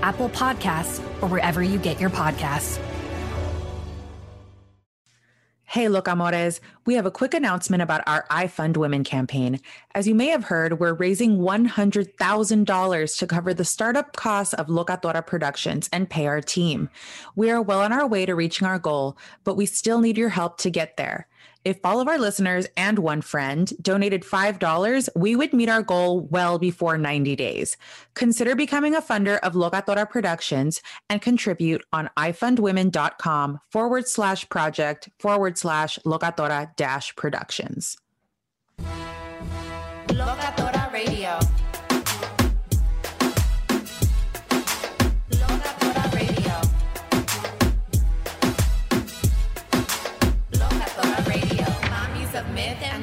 Apple Podcasts, or wherever you get your podcasts. Hey, look, amores, we have a quick announcement about our iFundWomen campaign. As you may have heard, we're raising $100,000 to cover the startup costs of Locatora Productions and pay our team. We are well on our way to reaching our goal, but we still need your help to get there. If all of our listeners and one friend donated $5, we would meet our goal well before 90 days. Consider becoming a funder of Locatora Productions and contribute on ifundwomen.com/project/Locatora-Productions. Locatora Radio.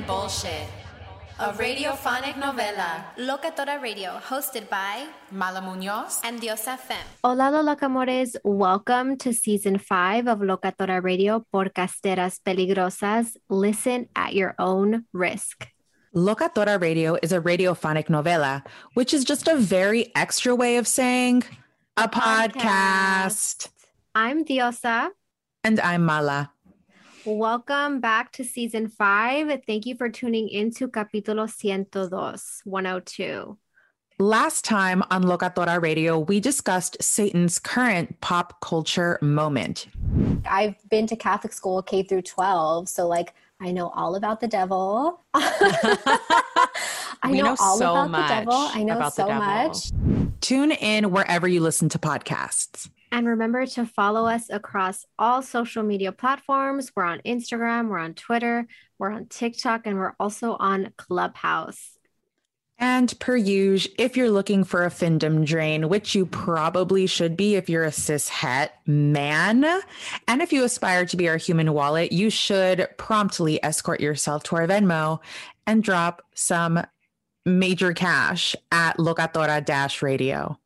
Bullshit. A radiophonic novela. Locatora Radio, hosted by Mala Muñoz and Diosa Femme. Hola, locamores. Welcome to Season 5 of Locatora Radio por Casteras Peligrosas. Listen at your own risk. Locatora Radio is a radiophonic novela, which is just a very extra way of saying a podcast. I'm Diosa. And I'm Mala. Welcome back to Season 5. Thank you for tuning in to Capítulo 102. Last time on Locatora Radio, we discussed Satan's current pop culture moment. I've been to Catholic school K through 12, so like I know all about the devil. I know so much about the devil. Tune in wherever you listen to podcasts. And remember to follow us across all social media platforms. We're on Instagram, we're on Twitter, we're on TikTok, and we're also on Clubhouse. And per usual, if you're looking for a findom drain, which you probably should be if you're a cishet man, and if you aspire to be our human wallet, you should promptly escort yourself to our Venmo and drop some major cash at Locatora-Radio.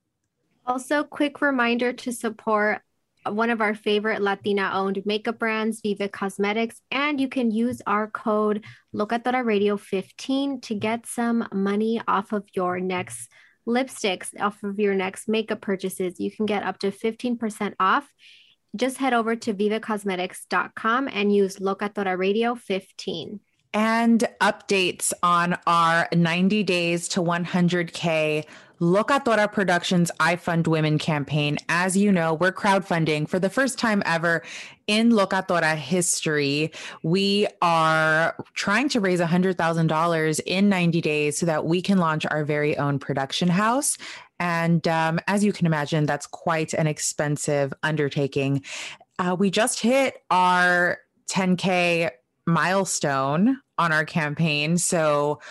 Also, quick reminder to support one of our favorite Latina-owned makeup brands, Viva Cosmetics, and you can use our code LocatorRadio15 to get some money off of your next lipsticks, off of your next makeup purchases. You can get up to 15% off. Just head over to vivacosmetics.com and use LocatorRadio15. and updates on our 90 days to 100K Locatora Productions iFundWomen campaign. As you know, we're crowdfunding for the first time ever in Locatora history. We are trying to raise $100,000 in 90 days so that we can launch our very own production house. And as you can imagine, that's quite an expensive undertaking. We just hit our 10K milestone on our campaign. So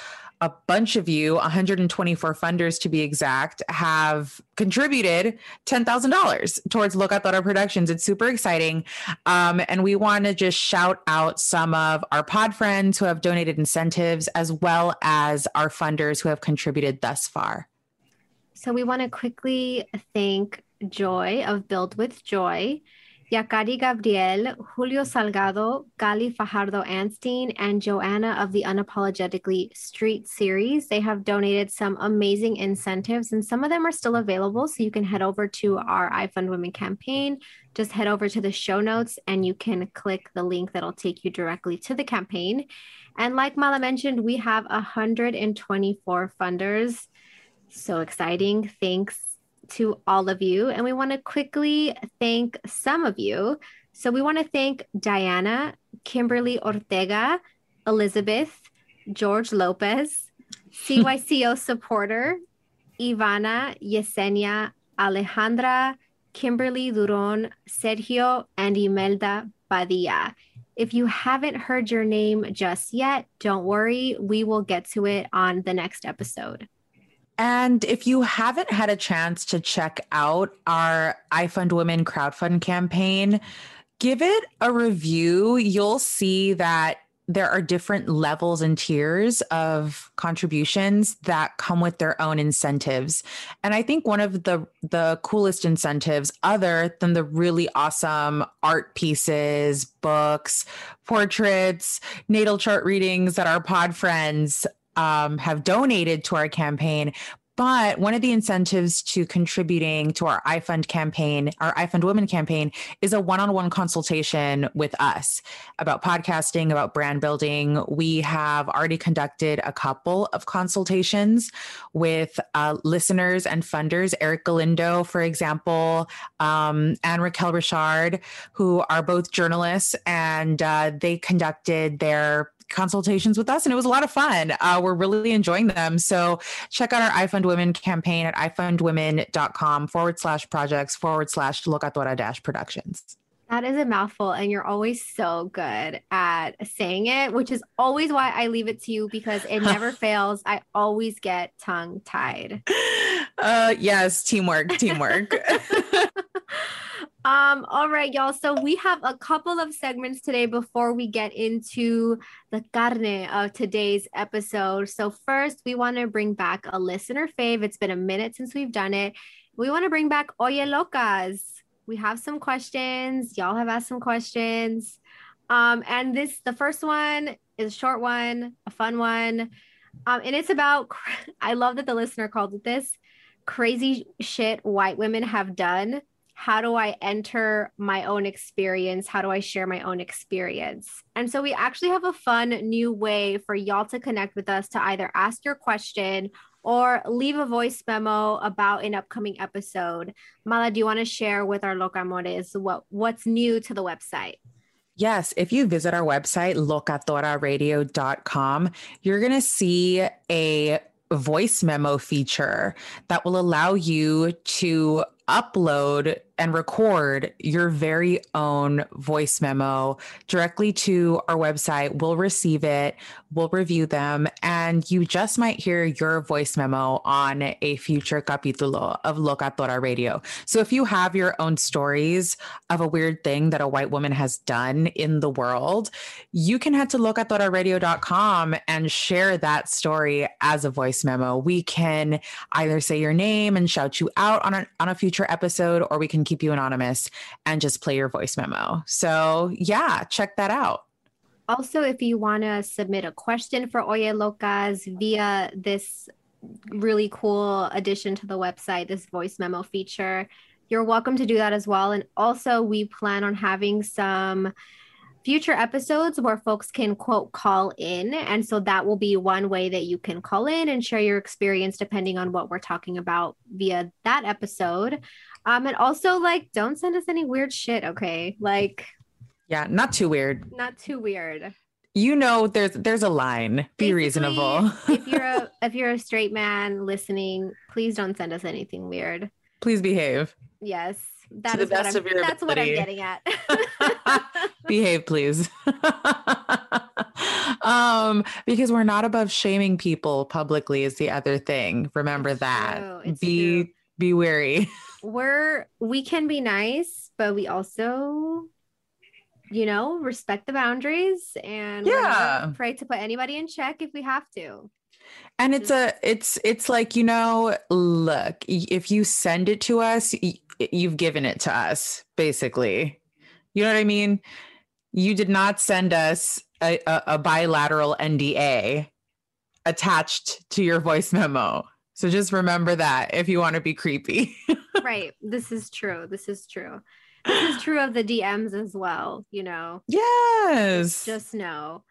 a bunch of you, 124 funders to be exact, have contributed $10,000 towards Locatora Productions. It's super exciting. And we want to just shout out some of our pod friends who have donated incentives, as well as our funders who have contributed thus far. So we want to quickly thank Joy of Build with Joy, Yakari Gabriel, Julio Salgado, Gali Fajardo-Anstein, and Joanna of the Unapologetically Street series. They have donated some amazing incentives, and some of them are still available. So you can head over to our iFundWomen campaign. Just head over to the show notes and you can click the link that'll take you directly to the campaign. And like Mala mentioned, we have 124 funders. So exciting. Thanks to all of you. And we want to quickly thank some of you. So we want to thank Diana, Kimberly Ortega, Elizabeth, George Lopez, CYCO supporter, Ivana, Yesenia, Alejandra, Kimberly Duron, Sergio, and Imelda Padilla. If you haven't heard your name just yet, don't worry. We will get to it on the next episode. And if you haven't had a chance to check out our iFundWomen crowdfund campaign, give it a review. You'll see that there are different levels and tiers of contributions that come with their own incentives. And I think one of the coolest incentives, other than the really awesome art pieces, books, portraits, natal chart readings that our pod friends have donated to our campaign. But one of the incentives to contributing to our iFund campaign, our iFundWomen campaign, is a one-on-one consultation with us about podcasting, about brand building. We have already conducted a couple of consultations with listeners and funders, Eric Galindo, for example, and Raquel Richard, who are both journalists, and they conducted their consultations with us, and it was a lot of fun. We're really enjoying them. So check out our iFundWomen campaign at iFundWomen.com/projects/Locatora-Productions. That is a mouthful, and you're always so good at saying it, which is always why I leave it to you, because it never fails. I always get tongue tied. Yes, teamwork. All right, y'all. So we have a couple of segments today before we get into the carne of today's episode. So first, we want to bring back a listener fave. It's been a minute since we've done it. We want to bring back Oye Locas. We have some questions. Y'all have asked some questions. And the first one is a short one, a fun one. And it's about, I love that the listener called it this, crazy shit white women have done. How do I enter my own experience? How do I share my own experience? And so we actually have a fun new way for y'all to connect with us, to either ask your question or leave a voice memo about an upcoming episode. Mala, do you want to share with our Locamores what's new to the website? Yes. If you visit our website, locatoraradio.com, you're going to see a voice memo feature that will allow you to upload and record your very own voice memo directly to our website. We'll receive it, we'll review them, and you just might hear your voice memo on a future capítulo of Locatora Radio. So if you have your own stories of a weird thing that a white woman has done in the world, you can head to locatoraradio.com and share that story as a voice memo. We can either say your name and shout you out on a future episode, or we can keep you anonymous and just play your voice memo. So yeah, check that out. Also, if you want to submit a question for Oye Locas via this really cool addition to the website, this voice memo feature, you're welcome to do that as well. And also we plan on having some future episodes where folks can, quote, call in. And so that will be one way that you can call in and share your experience depending on what we're talking about via that episode. And also, like, don't send us any weird shit, okay? Like, yeah, not too weird. Not too weird. You know, there's a line. Be reasonable. If you're a straight man listening, please don't send us anything weird. Please behave. Yes. That's what I'm getting at. Behave, please. Because we're not above shaming people publicly is the other thing. Remember that. Be wary. We can be nice, but we also, you know, respect the boundaries and we're not afraid to put anybody in check if we have to. And it's like, you know, look, if you send it to us, you've given it to us, basically. You know what I mean? You did not send us a bilateral NDA attached to your voice memo. So just remember that if you want to be creepy. Right. This is true. This is true of the DMs as well, you know? Yes. Just know.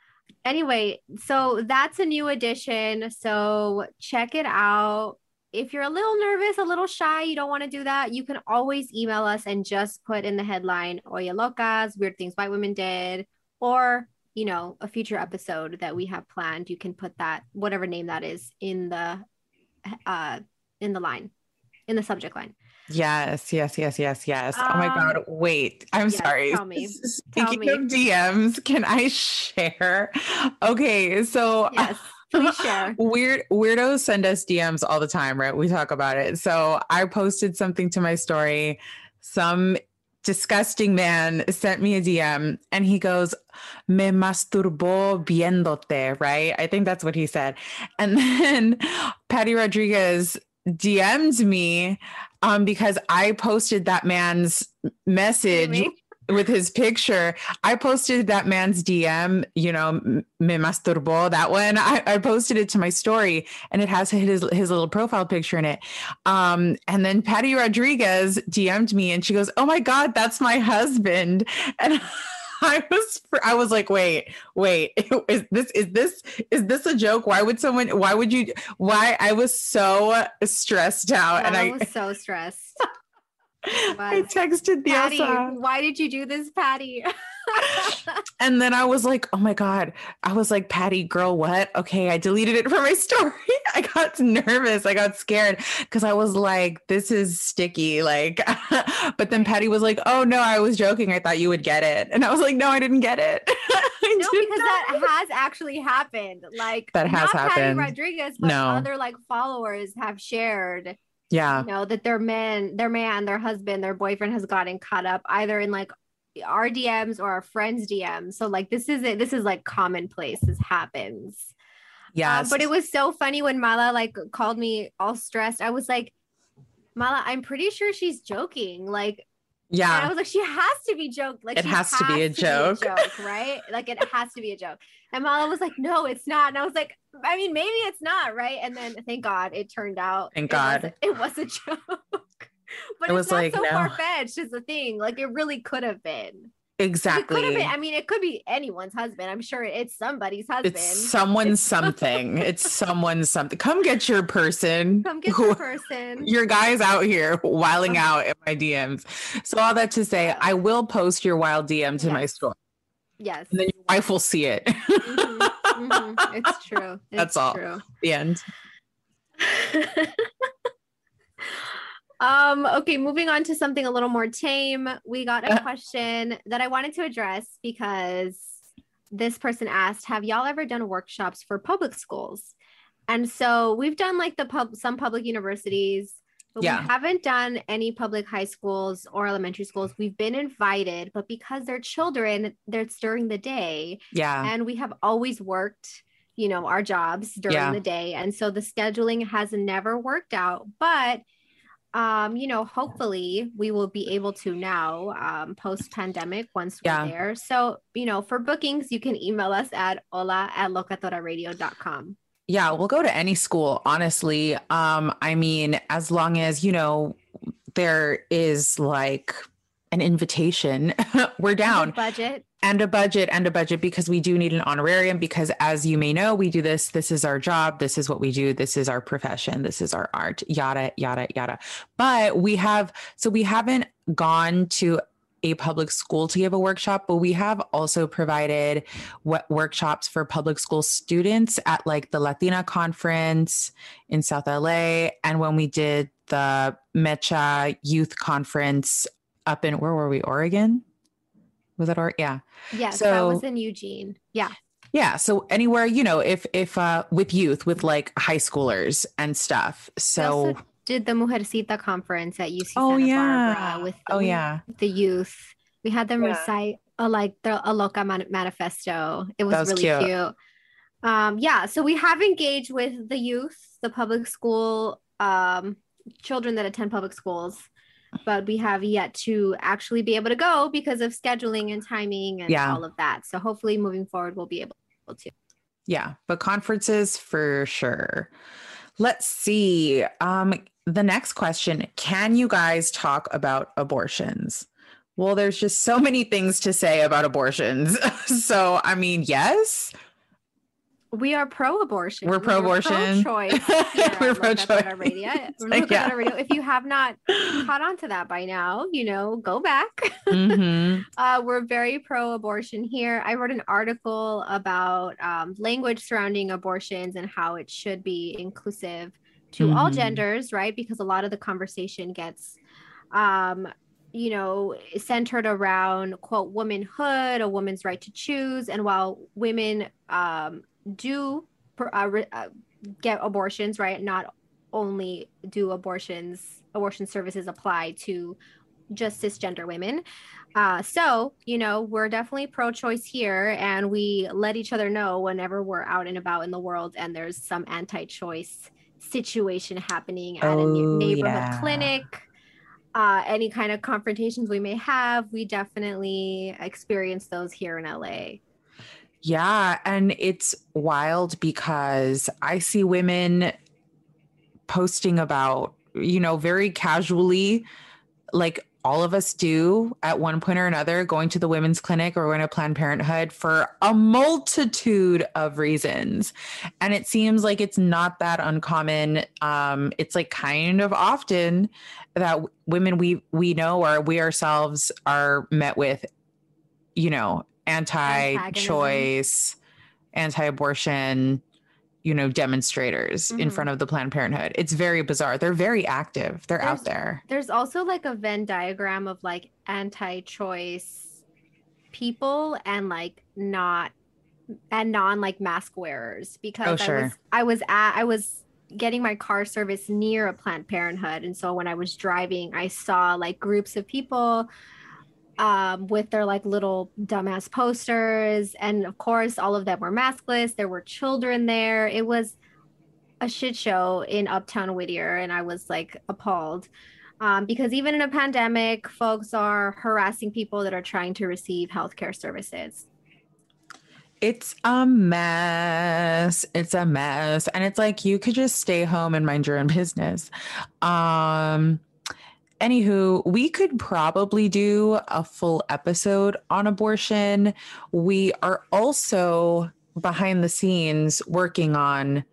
Anyway, so that's a new edition. So check it out. If you're a little nervous, a little shy, you don't want to do that, you can always email us and just put in the headline, Oye Locas, Weird Things White Women Did, or, you know, a future episode that we have planned. You can put that, whatever name that is, in the subject line. Yes. Oh my God. Wait, I'm sorry. Tell me. Speaking of DMs, can I share? Okay. So yes, please share. Weirdos send us DMs all the time, right? We talk about it. So I posted something to my story. Some disgusting man sent me a DM and he goes, me masturbó viéndote, right? I think that's what he said. And then Patty Rodriguez DM'd me because I posted that man's message with his picture. I posted that man's DM, you know, me masturbó, that one. I posted it to my story and it has his little profile picture in it. And then Patty Rodriguez DM'd me and she goes, oh my God, that's my husband. And I was like, wait, is this a joke? I was so stressed out. And I was so stressed. I texted Patty, why did you do this, Patty? And then I was like, oh my God. I was like, Patty, girl, what? Okay. I deleted it from my story. I got nervous. I got scared because I was like, this is sticky. Like, but then Patty was like, oh no, I was joking. I thought you would get it. And I was like, no, I didn't get it. That has actually happened. Like that has happened. Patty Rodriguez, but other like followers have shared. Yeah. You know, that their husband, their boyfriend has gotten caught up either in like our DMs or our friends' DMs. So like, this is like commonplace. This happens. Yeah. But it was so funny when Mala like called me all stressed. I was like, Mala, I'm pretty sure she's joking. Like, yeah. And I was like, she has to be joking. Like, it has to be a joke, right? Like it has to be a joke. And Mala was like, no, it's not. And I was like, I mean, maybe it's not, right? And then thank God it turned out. It was a joke. But it was not like, so far-fetched is the thing. Like it really could have been. Exactly. It could have been, I mean, it could be anyone's husband. I'm sure it's somebody's husband. It's someone's something. Come get your person. Your guy's out here wilding out in my DMs. So all that to say, I will post your wild DM to my story. Yes. And then your wife will see it. Mm-hmm. Mm-hmm. It's true. That's all. The end. Okay, moving on to something a little more tame. We got a question that I wanted to address because this person asked, have y'all ever done workshops for public schools? And so we've done like some public universities, but we haven't done any public high schools or elementary schools. We've been invited, but because they're children, it's during the day. Yeah. And we have always worked, you know, our jobs during the day. And so the scheduling has never worked out, but you know, hopefully we will be able to now, post-pandemic once we're there. So, you know, for bookings, you can email us at hola@locatoraradio.com. Yeah, we'll go to any school, honestly. I mean, as long as, you know, there is like an invitation, we're down. Budget. And a budget, because we do need an honorarium, because as you may know, we do this. This is our job. This is what we do. This is our profession. This is our art, yada, yada, yada. But we haven't gone to a public school to give a workshop, but we have also provided workshops for public school students at like the Latina conference in South LA. And when we did the Mecha Youth Conference up in, where were we? Oregon? Was that our, yeah. Yeah. So that was in Eugene. Yeah. Yeah. So anywhere, you know, if with youth, with like high schoolers and stuff. So we also did the Mujercita conference at UC Santa Barbara with the youth. We had them recite a Loca manifesto. It was really cute. So we have engaged with the youth, the public school, children that attend public schools. But we have yet to actually be able to go because of scheduling and timing and all of that. So hopefully moving forward, we'll be able to. Yeah, but conferences for sure. Let's see. The next question, can you guys talk about abortions? Well, there's just so many things to say about abortions. So, I mean, yes. We are pro-abortion. We're pro-abortion. Pro-choice. We're pro-choice. If you have not caught on to that by now, you know, go back. Mm-hmm. We're very pro-abortion here. I wrote an article about language surrounding abortions and how it should be inclusive to all genders, right? Because a lot of the conversation gets centered around, quote, womanhood, a woman's right to choose. And while women get abortions, right? Not only do abortion services apply to just cisgender women. So, we're definitely pro-choice here, and we let each other know whenever we're out and about in the world and there's some anti-choice situation happening at a neighborhood clinic. Any kind of confrontations we may have, we definitely experience those here in LA. Yeah. And it's wild because I see women posting about, you know, very casually, like all of us do at one point or another, going to the women's clinic or going to Planned Parenthood for a multitude of reasons. And it seems like it's not that uncommon. It's like kind of often that women we know, or we ourselves are met with, you know, anti-choice, anti-abortion, you know, demonstrators in front of the Planned Parenthood. It's very bizarre. They're very active. There's out there. There's also like a Venn diagram of like anti-choice people and like not and non like mask wearers, because I was getting my car service near a Planned Parenthood. And so when I was driving, I saw like groups of people with their like little dumbass posters. And of course, all of them were maskless. There were children there. It was a shit show in Uptown Whittier. And I was like appalled because even in a pandemic, folks are harassing people that are trying to receive healthcare services. It's a mess. It's a mess. And it's like, you could just stay home and mind your own business. Anywho, we could probably do a full episode on abortion. We are also behind the scenes working on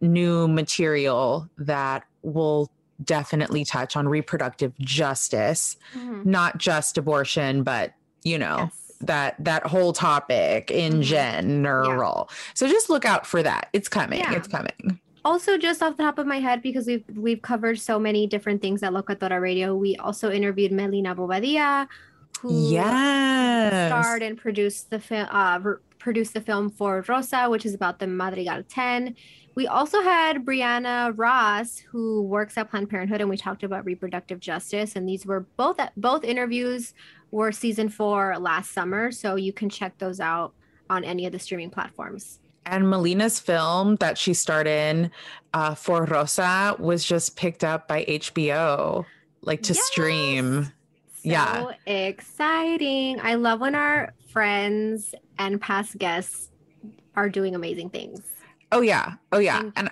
new material that will definitely touch on reproductive justice, not just abortion, but, you know, that whole topic in general. Yeah. So just look out for that. It's coming. Yeah. It's coming. Also, just off the top of my head, because we've covered so many different things at Locatora Radio, we also interviewed Melina Bobadilla, who starred and produced the film For Rosa, which is about the Madrigal 10. We also had Brianna Ross, who works at Planned Parenthood, and we talked about reproductive justice. And these were both interviews were season 4 last summer, so you can check those out on any of the streaming platforms. And Melina's film that she starred in, For Rosa, was just picked up by HBO, like to stream. So exciting. I love when our friends and past guests are doing amazing things. Oh, yeah.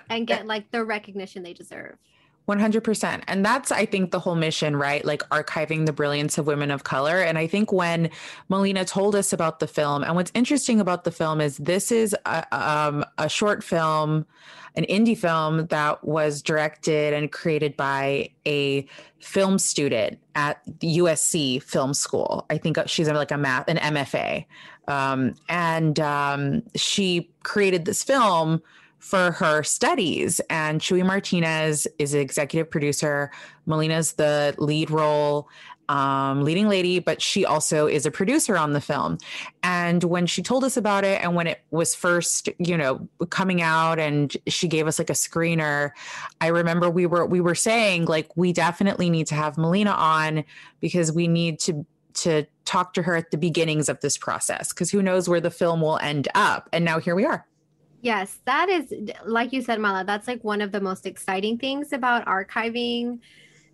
And get like the recognition they deserve. 100%. And that's, I think, the whole mission, right? Like archiving the brilliance of women of color. And I think when Melina told us about the film, and what's interesting about the film is this is a short film, an indie film that was directed and created by a film student at USC Film School. I think she's like an MFA. And she created this film for her studies, and Chuy Martinez is the executive producer. Melina's the lead role, leading lady, but she also is a producer on the film. And when she told us about it, and when it was first, coming out, and she gave us like a screener, I remember we were saying like, we definitely need to have Melina on because we need to talk to her at the beginnings of this process, because who knows where the film will end up. And now here we are. Yes, that is, like you said, Mala, that's like one of the most exciting things about archiving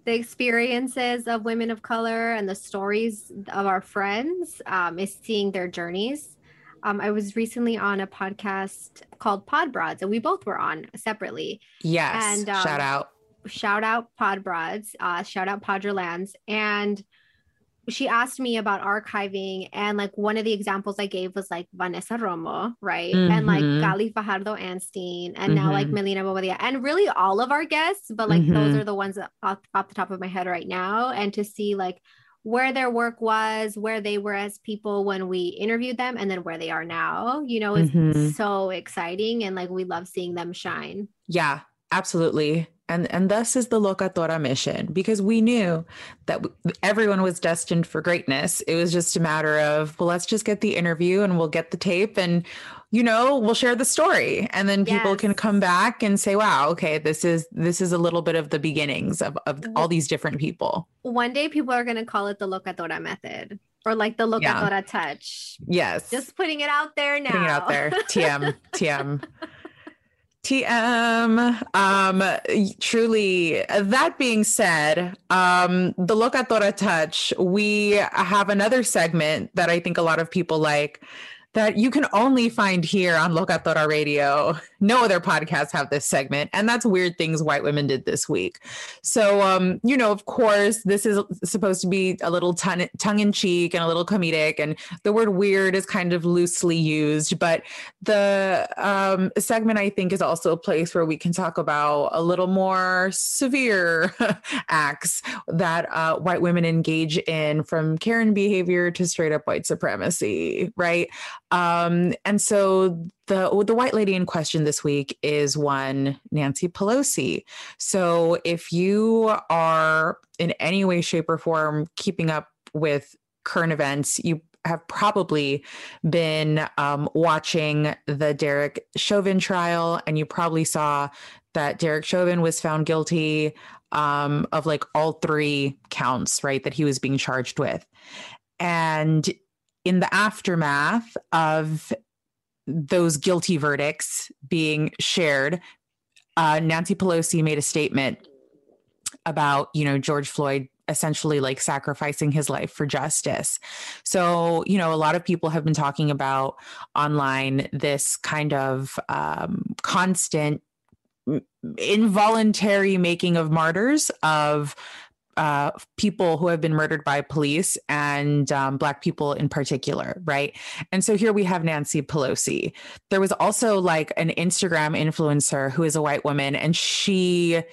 the experiences of women of color and the stories of our friends, is seeing their journeys. I was recently on a podcast called Podbroads, and we both were on separately. Yes, and, shout out Podbroads, shout out Podgerlands. And she asked me about archiving, and like one of the examples I gave was like Vanessa Romo, right? Mm-hmm. And like Gali Fajardo-Anstein, and mm-hmm. now like Melina Bobadilla, and really all of our guests, but like mm-hmm. those are the ones that off the top of my head right now. And to see like where their work was, where they were as people when we interviewed them, and then where they are now, is mm-hmm. so exciting. And like, we love seeing them shine. Yeah, absolutely. And thus is the Locatora mission, because we knew that everyone was destined for greatness. It was just a matter of, well, let's just get the interview and we'll get the tape and, we'll share the story. And then people can come back and say, wow, okay, this is a little bit of the beginnings of all these different people. One day people are going to call it the Locatora method, or like the Locatora touch. Yes. Just putting it out there now. Putting it out there. TM. Truly, that being said, the Locatora touch, we have another segment that I think a lot of people like, that you can only find here on Locatora Radio. No other podcasts have this segment, and that's Weird Things White Women Did This Week. So, of course, this is supposed to be a little tongue-in-cheek and a little comedic, and the word weird is kind of loosely used, but the segment, I think, is also a place where we can talk about a little more severe acts that white women engage in, from Karen behavior to straight-up white supremacy, right? And so the white lady in question this week is one Nancy Pelosi. So if you are in any way, shape, or form keeping up with current events, you have probably been watching the Derek Chauvin trial, and you probably saw that Derek Chauvin was found guilty of like all three counts, right, that he was being charged with. And in the aftermath of those guilty verdicts being shared, Nancy Pelosi made a statement about, George Floyd essentially like sacrificing his life for justice. So, a lot of people have been talking about online this kind of constant involuntary making of martyrs of people who have been murdered by police, and Black people in particular, right? And so here we have Nancy Pelosi. There was also like an Instagram influencer who is a white woman, and she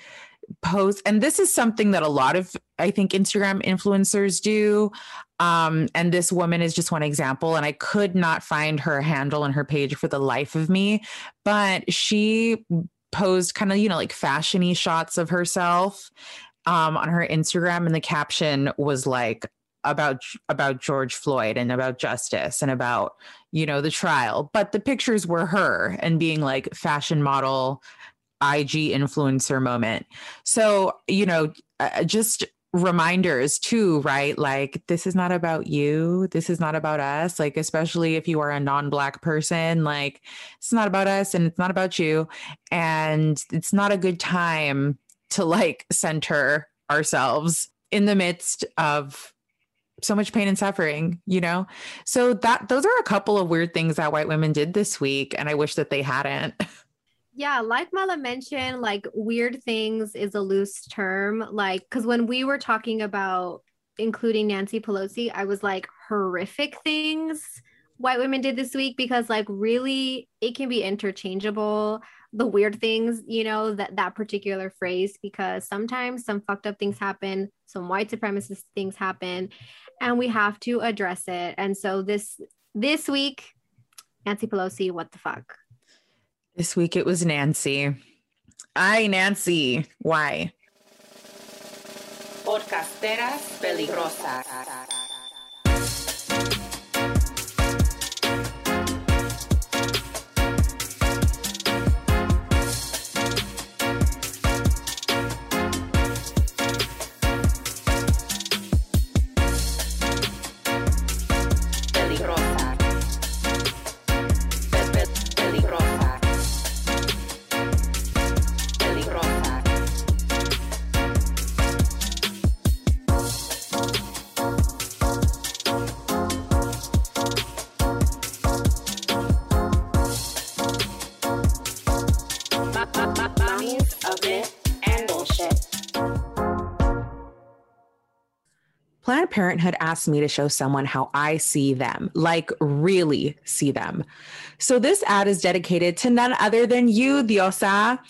posts, and this is something that a lot of, I think, Instagram influencers do. And this woman is just one example, and I could not find her handle and her page for the life of me, but she posed kind of, like fashion-y shots of herself on her Instagram, and the caption was like about George Floyd and about justice and about, the trial, but the pictures were her and being like fashion model, IG influencer moment. So, just reminders too, right? Like, this is not about you. This is not about us. Like, especially if you are a non-Black person, like it's not about us and it's not about you. And it's not a good time to like center ourselves in the midst of so much pain and suffering, So those are a couple of weird things that white women did this week, and I wish that they hadn't. Yeah, like Mala mentioned, like weird things is a loose term. Like, because when we were talking about including Nancy Pelosi, I was like, horrific things white women did this week, because like really it can be interchangeable, the weird things, you know, that particular phrase, because sometimes some fucked up things happen, some white supremacist things happen, and we have to address it. And so this week, Nancy Pelosi, what the fuck? This week it was Nancy. Nancy. Why? Podcasteras peligrosas. Planned Parenthood asked me to show someone how I see them, like really see them. So this ad is dedicated to none other than you, Diosa.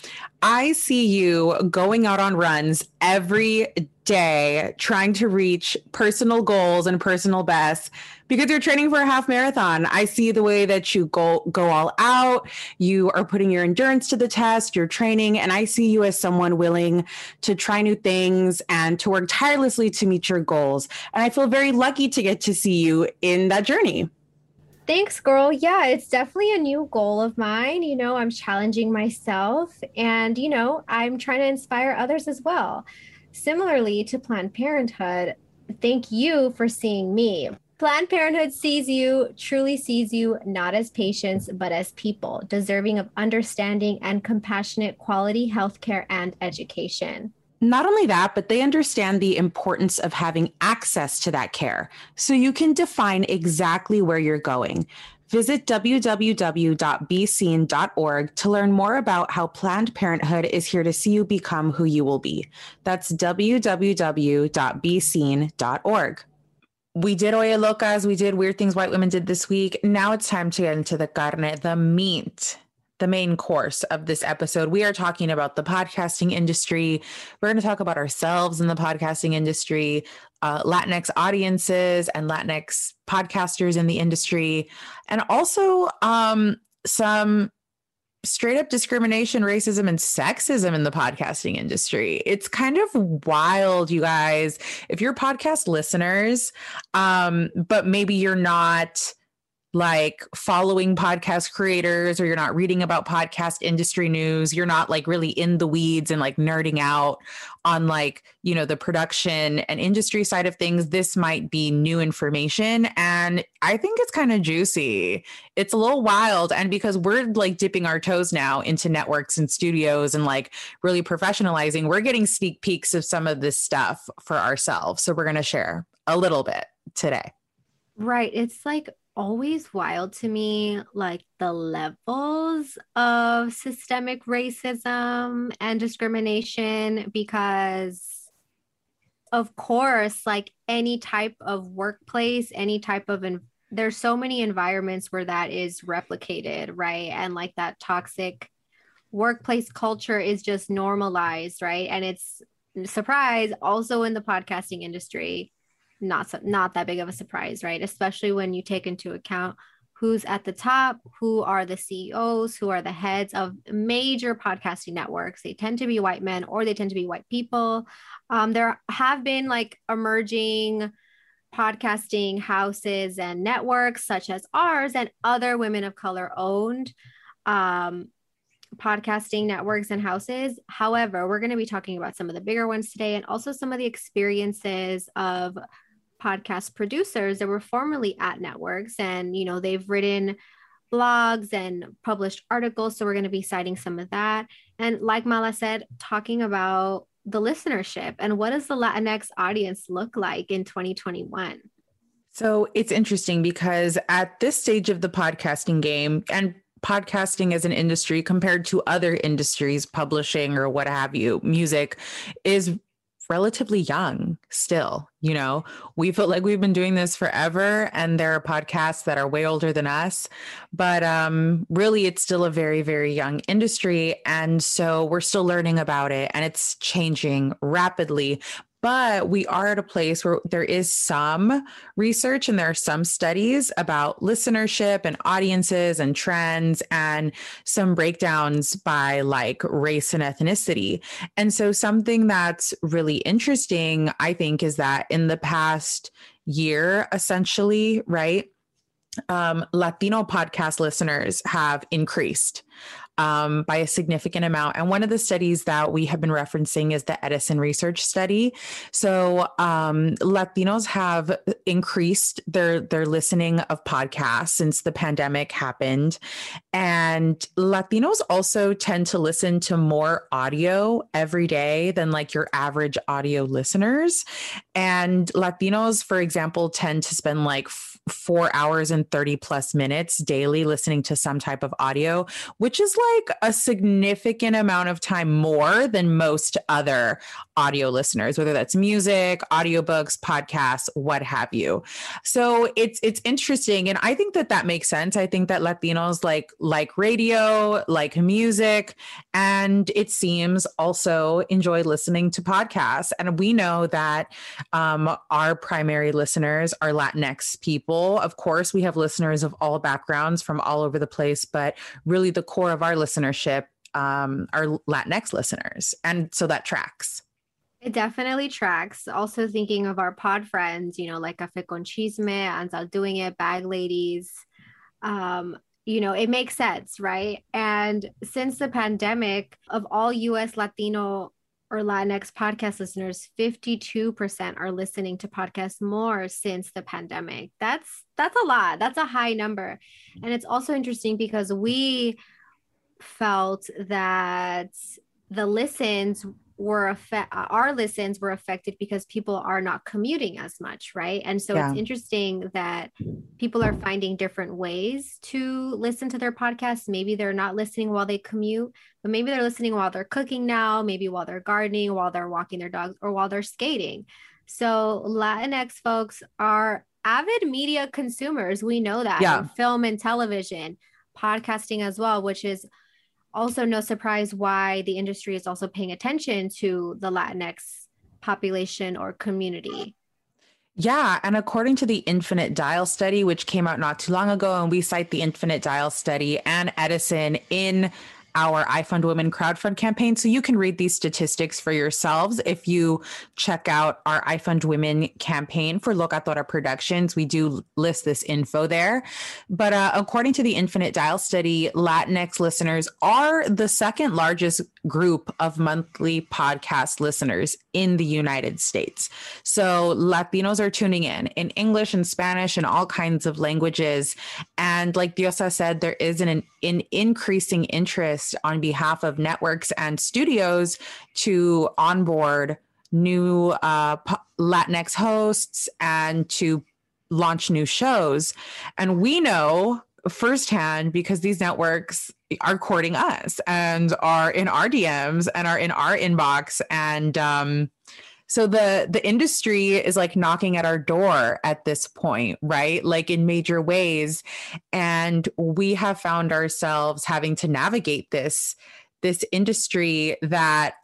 I see you going out on runs every day, trying to reach personal goals and personal bests because you're training for a half marathon. I see the way that you go all out. You are putting your endurance to the test, you're training, and I see you as someone willing to try new things and to work tirelessly to meet your goals. And I feel very lucky to get to see you in that journey. Thanks, girl. Yeah, it's definitely a new goal of mine. You know, I'm challenging myself and, you know, I'm trying to inspire others as well. Similarly to Planned Parenthood, thank you for seeing me. Planned Parenthood sees you, truly sees you, not as patients, but as people, deserving of understanding and compassionate quality healthcare and education. Not only that, but they understand the importance of having access to that care, so you can define exactly where you're going. Visit www.beseen.org to learn more about how Planned Parenthood is here to see you become who you will be. That's www.beseen.org. We did Oye Locas, we did weird things white women did this week. Now it's time to get into the carne, the meat. The main course of this episode, we are talking about the podcasting industry. We're going to talk about ourselves in the podcasting industry, Latinx audiences and Latinx podcasters in the industry, and also some straight up discrimination, racism, and sexism in the podcasting industry. It's kind of wild, you guys. If you're podcast listeners, but maybe you're not like following podcast creators, or you're not reading about podcast industry news, you're not like really in the weeds and like nerding out on like, you know, the production and industry side of things, this might be new information. And I think it's kind of juicy. It's a little wild. And because we're like dipping our toes now into networks and studios and like really professionalizing, we're getting sneak peeks of some of this stuff for ourselves. So we're going to share a little bit today. Right. It's like always wild to me, like the levels of systemic racism and discrimination, because of course, like any type of workplace, any type of, there's so many environments where that is replicated, right? And like that toxic workplace culture is just normalized, right? And it's, surprise, also in the podcasting industry. Not that big of a surprise, right? Especially when you take into account who's at the top, who are the CEOs, who are the heads of major podcasting networks. They tend to be white men, or they tend to be white people. There have been like emerging podcasting houses and networks such as ours and other women of color owned podcasting networks and houses. However, we're going to be talking about some of the bigger ones today, and also some of the experiences of podcast producers that were formerly at networks, and you know, they've written blogs and published articles. So we're going to be citing some of that, and like Mala said, talking about the listenership and what does the Latinx audience look like in 2021. So it's interesting because at this stage of the podcasting game, and podcasting as an industry compared to other industries, publishing or what have you, music, is relatively young still. You know, we feel like we've been doing this forever and there are podcasts that are way older than us, but really it's still a very, very young industry. And so we're still learning about it and it's changing rapidly. But we are at a place where there is some research and there are some studies about listenership and audiences and trends and some breakdowns by like race and ethnicity. And so something that's really interesting, I think, is that in the past year, essentially, right, Latino podcast listeners have increased by a significant amount. And one of the studies that we have been referencing is the Edison research study. So Latinos have increased their listening of podcasts since the pandemic happened. And Latinos also tend to listen to more audio every day than like your average audio listeners. And Latinos, for example, tend to spend like 4 hours and 30 plus minutes daily listening to some type of audio, which is like a significant amount of time more than most other audio listeners, whether that's music, audiobooks, podcasts, what have you. So it's interesting. And I think that makes sense. I think that Latinos like radio, like music, and it seems also enjoy listening to podcasts. And we know that our primary listeners are Latinx people. Of course, we have listeners of all backgrounds from all over the place, but really the core of our listenership are Latinx listeners. And so that tracks. It definitely tracks. Also thinking of our pod friends, you know, like Café con Chisme, Ansel Doing It, Bag Ladies, you know, it makes sense, right? And since the pandemic, of all U.S. Latino or Latinx podcast listeners, 52% are listening to podcasts more since the pandemic. That's a lot. That's a high number. And it's also interesting because we felt that our listens were affected because people are not commuting as much, right? And so It's interesting that people are finding different ways to listen to their podcasts. Maybe they're not listening while they commute, but maybe they're listening while they're cooking now, maybe while they're gardening, while they're walking their dogs, or while they're skating. So Latinx folks are avid media consumers. We know that. Yeah. Film and television, podcasting as well, which is also no surprise why the industry is also paying attention to the Latinx population or community. Yeah. And according to the Infinite Dial study, which came out not too long ago, and we cite the Infinite Dial study and Edison in our iFundWomen crowdfund campaign. So you can read these statistics for yourselves if you check out our iFundWomen campaign for Locatora Productions. We do list this info there. But according to the Infinite Dial study, Latinx listeners are the second largest group of monthly podcast listeners in the United States. So Latinos are tuning in English and Spanish and all kinds of languages. And like Diosa said, there is an increasing interest on behalf of networks and studios to onboard new Latinx hosts and to launch new shows. And we know firsthand because these networks are courting us and are in our DMs and are in our inbox. And so the industry is like knocking at our door at this point, right? Like in major ways. And we have found ourselves having to navigate this industry that,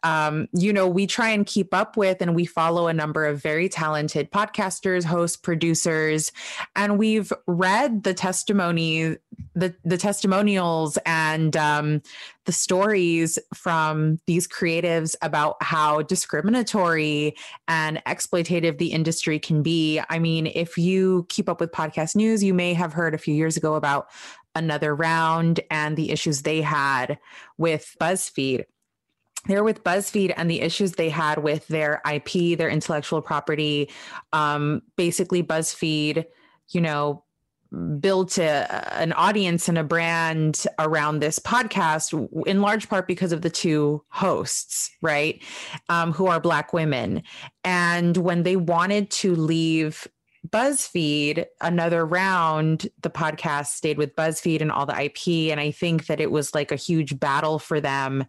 you know, we try and keep up with, and we follow a number of very talented podcasters, hosts, producers, and we've read the testimony, the testimonials and the stories from these creatives about how discriminatory and exploitative the industry can be. I mean, if you keep up with podcast news, you may have heard a few years ago about Another Round and the issues they had with BuzzFeed. They were with BuzzFeed and the issues they had with their IP, their intellectual property. Basically, BuzzFeed, you know, built an audience and a brand around this podcast in large part because of the two hosts, right, who are Black women. And when they wanted to leave BuzzFeed, Another Round, the podcast stayed with BuzzFeed and all the IP. And I think that it was like a huge battle for them.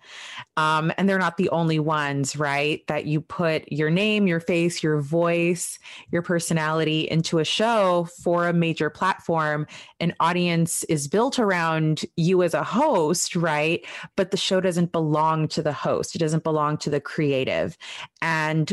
And they're not the only ones, right? That you put your name, your face, your voice, your personality into a show for a major platform. An audience is built around you as a host, right? But the show doesn't belong to the host. It doesn't belong to the creative. And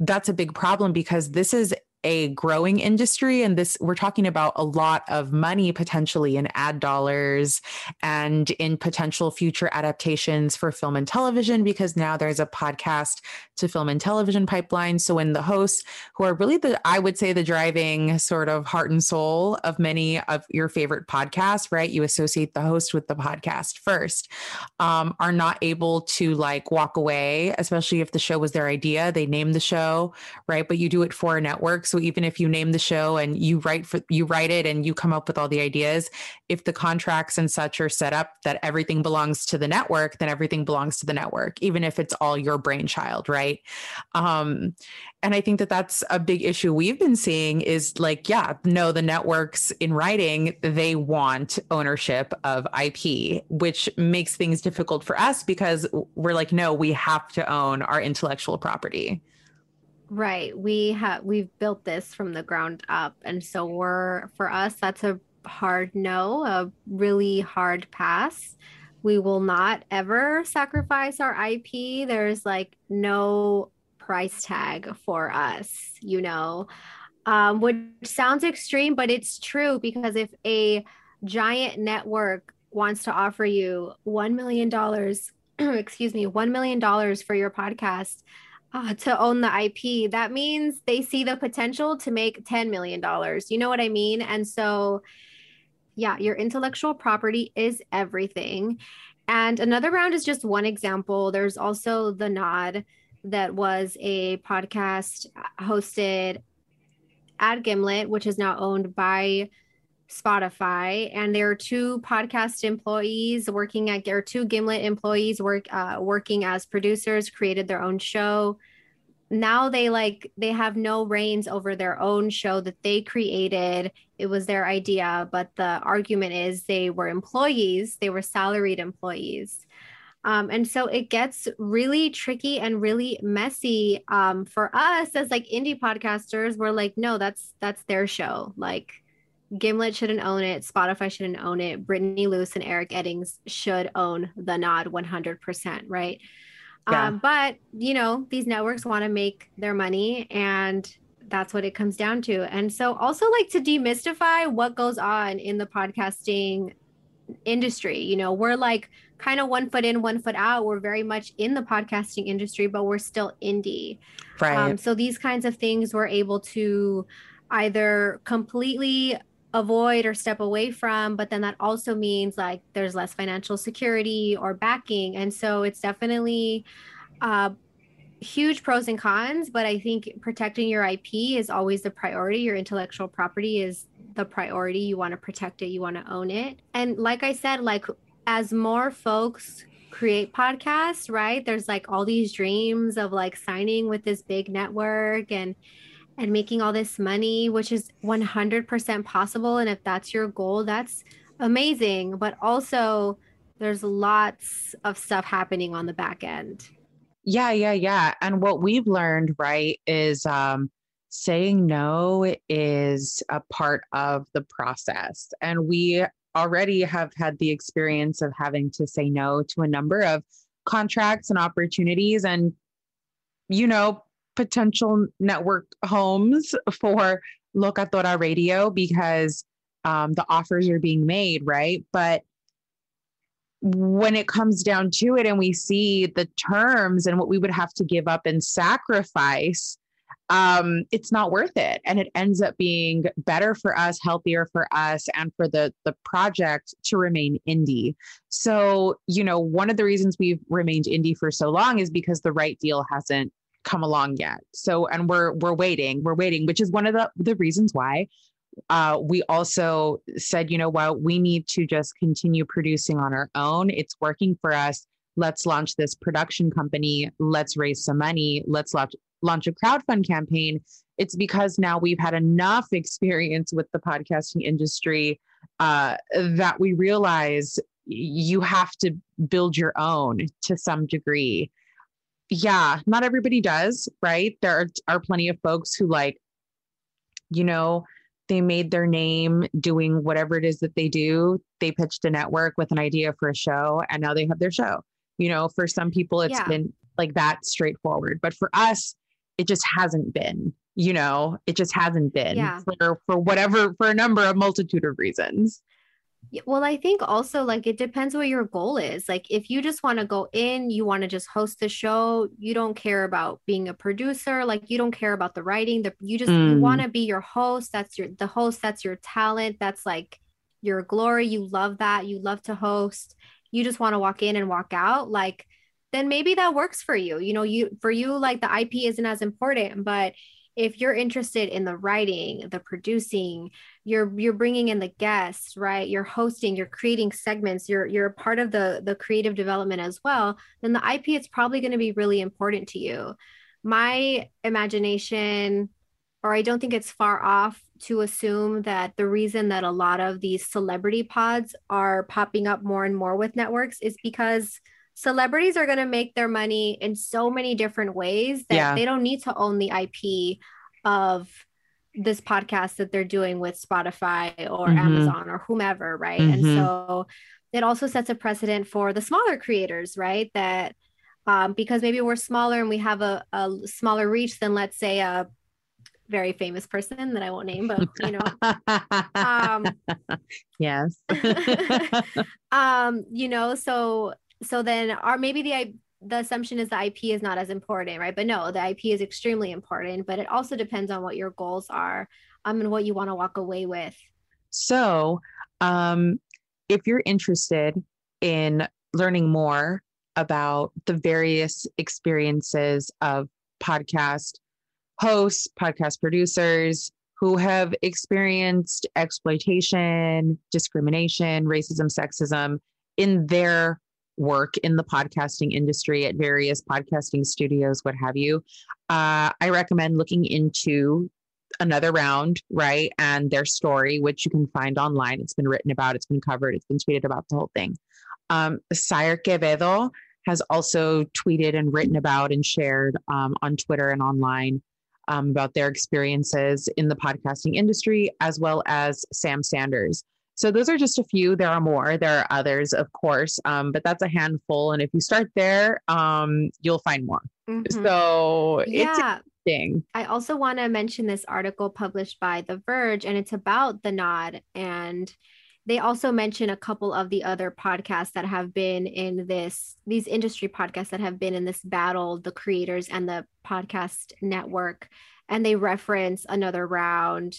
that's a big problem because this is a growing industry. And this, we're talking about a lot of money potentially in ad dollars and in potential future adaptations for film and television, because now there's a podcast to film and television pipeline. So when the hosts, who are really the, I would say the driving sort of heart and soul of many of your favorite podcasts, right? You associate the host with the podcast first, are not able to like walk away, especially if the show was their idea, they named the show, right? But you do it for a network. So even if you name the show and you write it and you come up with all the ideas, if the contracts and such are set up that everything belongs to the network, then everything belongs to the network, even if it's all your brainchild, right? And I think that that's a big issue we've been seeing is like, yeah, no, the networks in writing, they want ownership of IP, which makes things difficult for us because we're like, no, we have to own our intellectual property. Right. We've built this from the ground up. And so for us, that's a hard no, a really hard pass. We will not ever sacrifice our IP. There's like no price tag for us, you know, which sounds extreme, but it's true because if a giant network wants to offer you $1 million, excuse me, $1 million for your podcast, to own the IP, that means they see the potential to make $10 million. You know what I mean? And so, yeah, your intellectual property is everything. And Another Round is just one example. There's also The Nod, that was a podcast hosted at Gimlet, which is now owned by Spotify, and there are two Gimlet employees working as producers, created their own show. Now they have no reins over their own show that they created. It was their idea, but the argument is they were employees, they were salaried employees. And so it gets really tricky and really messy for us as like indie podcasters. We're like, no, that's their show. Like Gimlet shouldn't own it. Spotify shouldn't own it. Brittany Luce and Eric Eddings should own The Nod 100%, right? Yeah. But, you know, these networks want to make their money and that's what it comes down to. And so also like to demystify what goes on in the podcasting industry. You know, we're like kind of one foot in, one foot out. We're very much in the podcasting industry, but we're still indie. Right. So these kinds of things we're able to either completely avoid or step away from, but then that also means like there's less financial security or backing. And so it's definitely huge pros and cons, but I think protecting your IP is always the priority. Your intellectual property is the priority. You want to protect it, you want to own it. And like I said, like as more folks create podcasts, right, there's like all these dreams of like signing with this big network and making all this money, which is 100% possible. And if that's your goal, that's amazing. But also there's lots of stuff happening on the back end. Yeah. And what we've learned, right, is saying no is a part of the process. And we already have had the experience of having to say no to a number of contracts and opportunities and, you know, potential network homes for Locatora Radio because the offers are being made, right? But when it comes down to it and we see the terms and what we would have to give up and sacrifice, it's not worth it. And it ends up being better for us, healthier for us, and for the project to remain indie. So, you know, one of the reasons we've remained indie for so long is because the right deal hasn't come along yet. So, and we're waiting, which is one of the reasons why we also said, you know what, we need to just continue producing on our own. It's working for us. let's launch this production company, let's raise some money, let's launch a crowdfund campaign. It's because now we've had enough experience with the podcasting industry that we realize you have to build your own to some degree. Yeah, not everybody does, right? There are plenty of folks who they made their name doing whatever it is that they do. They pitched a network with an idea for a show and now they have their show. For some people, it's been like that straightforward. But for us, it just hasn't been, for a number of multitude of reasons. Well, I think also it depends what your goal is. If you just want to go in, you want to just host the show. You don't care about being a producer. You don't care about the writing. You want to be your host. That's the host. That's your talent. That's your glory. You love that. You love to host. You just want to walk in and walk out. Then maybe that works for you. The IP isn't as important, but if you're interested in the writing, the producing, you're bringing in the guests, right? You're hosting, you're creating segments, you're a part of the creative development as well, then the IP is probably going to be really important to you. My imagination, or I don't think it's far off to assume that the reason that a lot of these celebrity pods are popping up more and more with networks is because celebrities are going to make their money in so many different ways that they don't need to own the IP of this podcast that they're doing with Spotify or Amazon or whomever, right? And so it also sets a precedent for the smaller creators, right? That because maybe we're smaller and we have a smaller reach than, let's say, a very famous person that I won't name, but yes. So then, or maybe the assumption is the IP is not as important, right? But no, the IP is extremely important, but it also depends on what your goals are and what you want to walk away with. So if you're interested in learning more about the various experiences of podcast hosts, podcast producers who have experienced exploitation, discrimination, racism, sexism in their work in the podcasting industry at various podcasting studios, what have you, I recommend looking into Another Round, right? And their story, which you can find online. It's been written about, it's been covered, it's been tweeted about, the whole thing. Sayer Quevedo has also tweeted and written about and shared on Twitter and online about their experiences in the podcasting industry, as well as Sam Sanders. So those are just a few. There are more. There are others, of course, but that's a handful. And if you start there, you'll find more. So it's interesting. I also want to mention this article published by The Verge, and it's about The Nod. And they also mention a couple of the other podcasts that have been in these industry podcasts that have been in this battle, the creators and the podcast network. And they reference Another Round.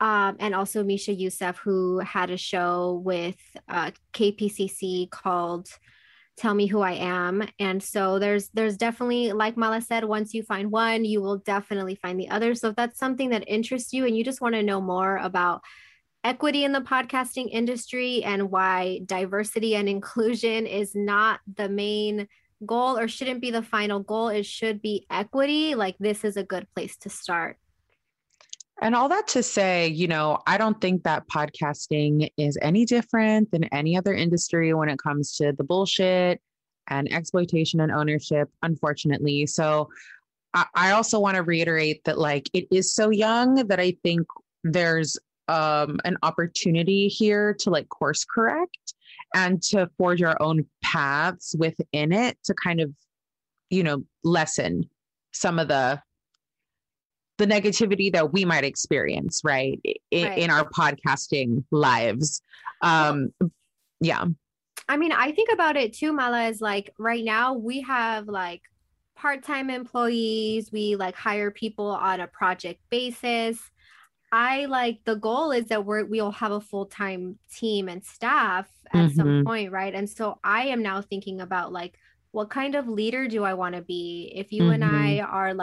And also Misha Youssef, who had a show with KPCC called Tell Me Who I Am. And so there's definitely, like Mala said, once you find one, you will definitely find the other. So if that's something that interests you and you just want to know more about equity in the podcasting industry and why diversity and inclusion is not the main goal or shouldn't be the final goal, it should be equity, this is a good place to start. And all that to say, I don't think that podcasting is any different than any other industry when it comes to the bullshit and exploitation and ownership, unfortunately. So I also want to reiterate that it is so young that I think there's an opportunity here to course correct and to forge our own paths within it to kind of, lessen some of the negativity that we might experience, right? In our podcasting lives. I mean, I think about it too, Mala, is right now we have part-time employees. We hire people on a project basis. The goal is that we'll have a full-time team and staff at some point, right? And so I am now thinking about what kind of leader do I want to be? If you and I are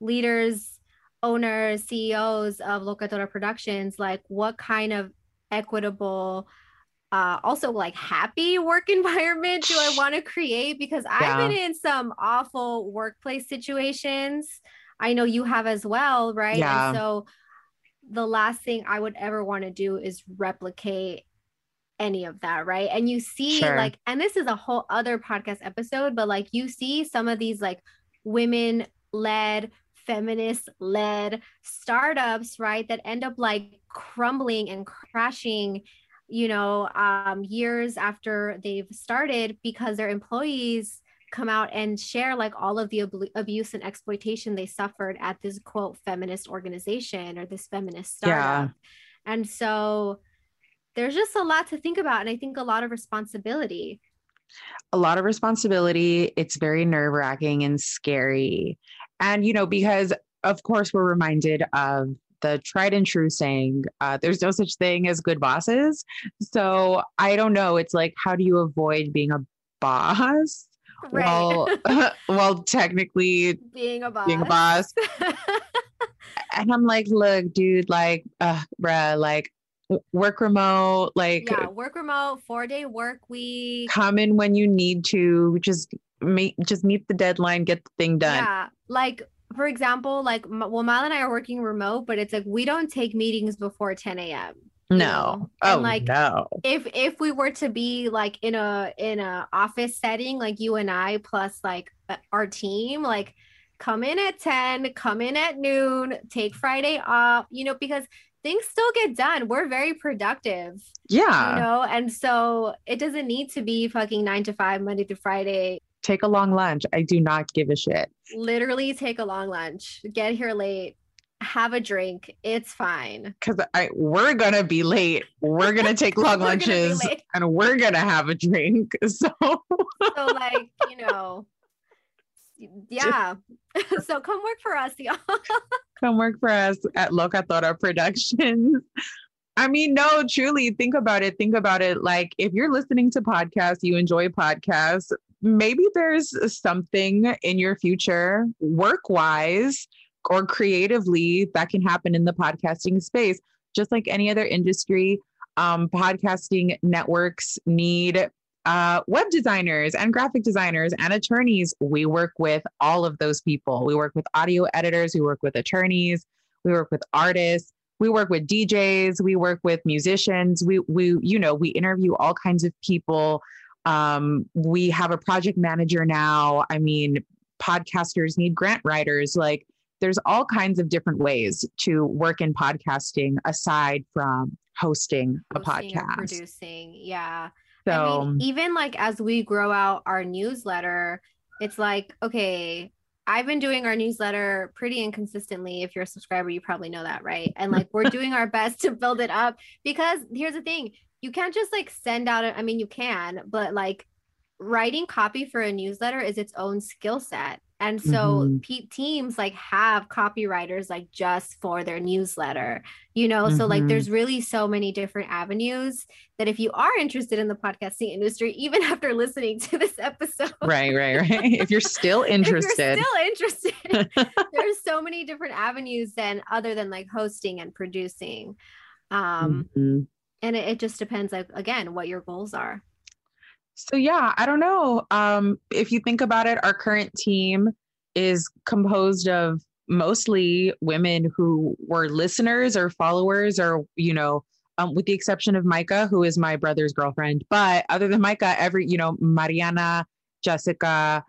leaders, owners, CEOs of Locatora Productions, what kind of equitable Also, like, happy work environment do I want to create? Because I've been in some awful workplace situations. I know you have as well, right? Yeah. And so the last thing I would ever want to do is replicate any of that, right? And you see, like, and this is a whole other podcast episode, but like, you see some of these like women-led, feminist-led startups, right, that end up like crumbling and crashing, you know, years after they've started, because their employees come out and share like all of the abuse and exploitation they suffered at this quote feminist organization or this feminist startup. Yeah. And so there's just a lot to think about. And I think a lot of responsibility. It's very nerve-wracking and scary. And, you know, because of course we're reminded of the tried and true saying, there's no such thing as good bosses. So I don't know. It's like, how do you avoid being a boss? Right. While technically being a boss. And I'm like, look, dude, like, bruh, like, work remote, like, yeah, work remote, 4-day work week. Come in when you need to. Just meet the deadline, get the thing done. Yeah, like, for example, like, well, Mala and I are working remote, but it's like, we don't take meetings before 10 a.m. No. You know? Oh, and like, no. If we were to be like in a office setting, like you and I, plus like our team, like come in at 10, come in at noon, take Friday off, you know, because things still get done. We're very productive. Yeah. You know, and so it doesn't need to be fucking 9 to 5, Monday through Friday. Take a long lunch. I do not give a shit. Literally take a long lunch. Get here late. Have a drink. It's fine. Because we're going to be late. We're going to take long lunches and we're going to have a drink. So like, you know, yeah. So come work for us, y'all. Come work for us at Locatora Productions. I mean, no, truly, think about it. Like, if you're listening to podcasts, you enjoy podcasts, maybe there's something in your future work-wise or creatively that can happen in the podcasting space. Just like any other industry, podcasting networks need web designers and graphic designers and attorneys. We work with all of those people. We work with audio editors. We work with attorneys. We work with artists. We work with DJs. We work with musicians. We interview all kinds of people. We have a project manager now. I mean, podcasters need grant writers. Like, there's all kinds of different ways to work in podcasting aside from hosting a podcast. Producing, yeah. So, I mean, even like as we grow out our newsletter, it's like, okay, I've been doing our newsletter pretty inconsistently. If you're a subscriber, you probably know that, right? And like, we're doing our best to build it up, because here's the thing. You can't just like send out, I mean, you can, but like writing copy for a newsletter is its own skill set. And so teams like have copywriters like just for their newsletter, you know? Mm-hmm. So like, there's really so many different avenues that if you are interested in the podcasting industry, even after listening to this episode, right. If you're still interested, there's so many different avenues then other than like hosting and producing. And it just depends, like, again, what your goals are. So, yeah, I don't know. If you think about it, our current team is composed of mostly women who were listeners or followers or, you know, with the exception of Micah, who is my brother's girlfriend. But other than Micah, Mariana, Jessica,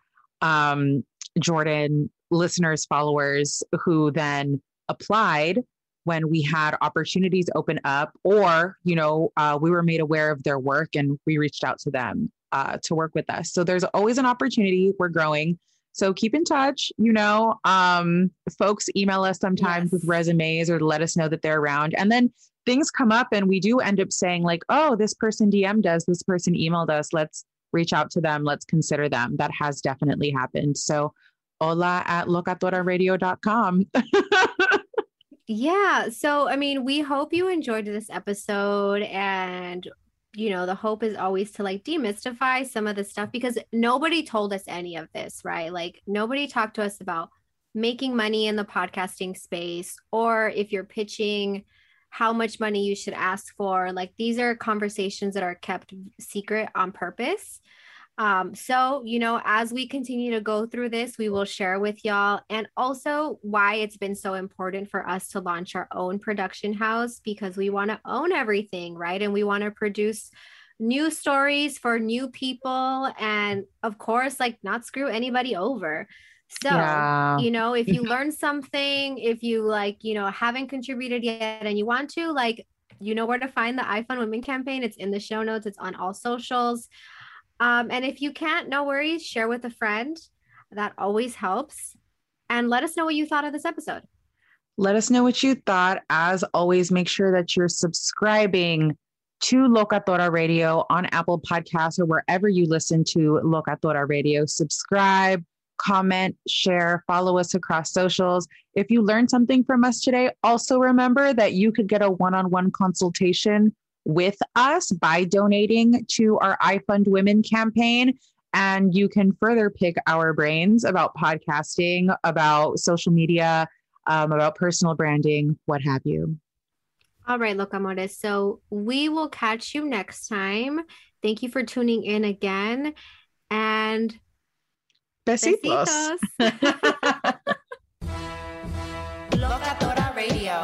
Jordan, listeners, followers who then applied when we had opportunities open up, or, you know, we were made aware of their work and we reached out to them to work with us. So there's always an opportunity. We're growing. So keep in touch, you know, folks email us sometimes with resumes or let us know that they're around. And then things come up and we do end up saying like, oh, this person DM'd us, this person emailed us. Let's reach out to them. Let's consider them. That has definitely happened. So hola@locatoraradio.com. Yeah. So, I mean, we hope you enjoyed this episode, and, you know, the hope is always to like demystify some of the stuff, because nobody told us any of this, right? Like, nobody talked to us about making money in the podcasting space, or if you're pitching how much money you should ask for. Like, these are conversations that are kept secret on purpose. So, you know, as we continue to go through this, we will share with y'all, and also why it's been so important for us to launch our own production house, because we want to own everything, right? And we want to produce new stories for new people. And of course, like, not screw anybody over. So, you know, if you learn something, if you like, you know, haven't contributed yet and you want to, like, you know where to find the iFundWomen campaign. It's in the show notes. It's on all socials. And if you can't, no worries, share with a friend. That always helps. And let us know what you thought of this episode. Let us know what you thought. As always, make sure that you're subscribing to Locatora Radio on Apple Podcasts or wherever you listen to Locatora Radio. Subscribe, comment, share, follow us across socials. If you learned something from us today, also remember that you could get a one-on-one consultation with us by donating to our iFundWomen campaign. And you can further pick our brains about podcasting, about social media, about personal branding, what have you. All right, Locamores. So we will catch you next time. Thank you for tuning in again. And besitos. Locatora Radio.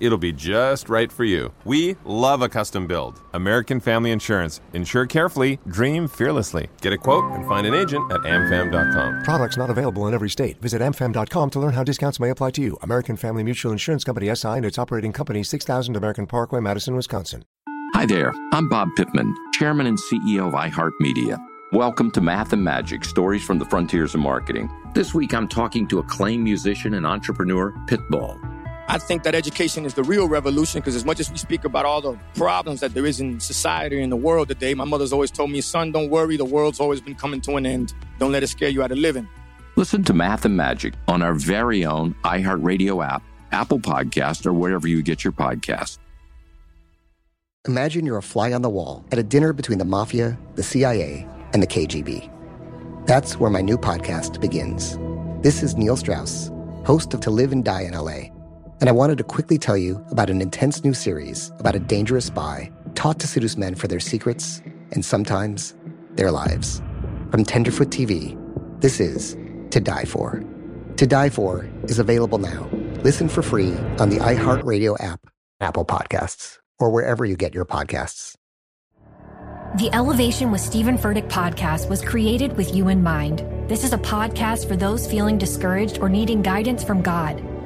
It'll be just right for you. We love a custom build. American Family Insurance. Insure carefully, dream fearlessly. Get a quote and find an agent at amfam.com. Products not available in every state. Visit amfam.com to learn how discounts may apply to you. American Family Mutual Insurance Company, SI, and its operating company, 6000 American Parkway, Madison, Wisconsin. Hi there, I'm Bob Pittman, Chairman and CEO of iHeartMedia. Welcome to Math and Magic, Stories from the Frontiers of Marketing. This week, I'm talking to acclaimed musician and entrepreneur, Pitbull. I think that education is the real revolution, because as much as we speak about all the problems that there is in society and in the world today, my mother's always told me, son, don't worry, the world's always been coming to an end. Don't let it scare you out of living. Listen to Math and Magic on our very own iHeartRadio app, Apple Podcasts, or wherever you get your podcasts. Imagine you're a fly on the wall at a dinner between the mafia, the CIA, and the KGB. That's where my new podcast begins. This is Neil Strauss, host of To Live and Die in L.A., and I wanted to quickly tell you about an intense new series about a dangerous spy taught to seduce men for their secrets and sometimes their lives. From Tenderfoot TV, this is To Die For. To Die For is available now. Listen for free on the iHeartRadio app, Apple Podcasts, or wherever you get your podcasts. The Elevation with Stephen Furtick podcast was created with you in mind. This is a podcast for those feeling discouraged or needing guidance from God.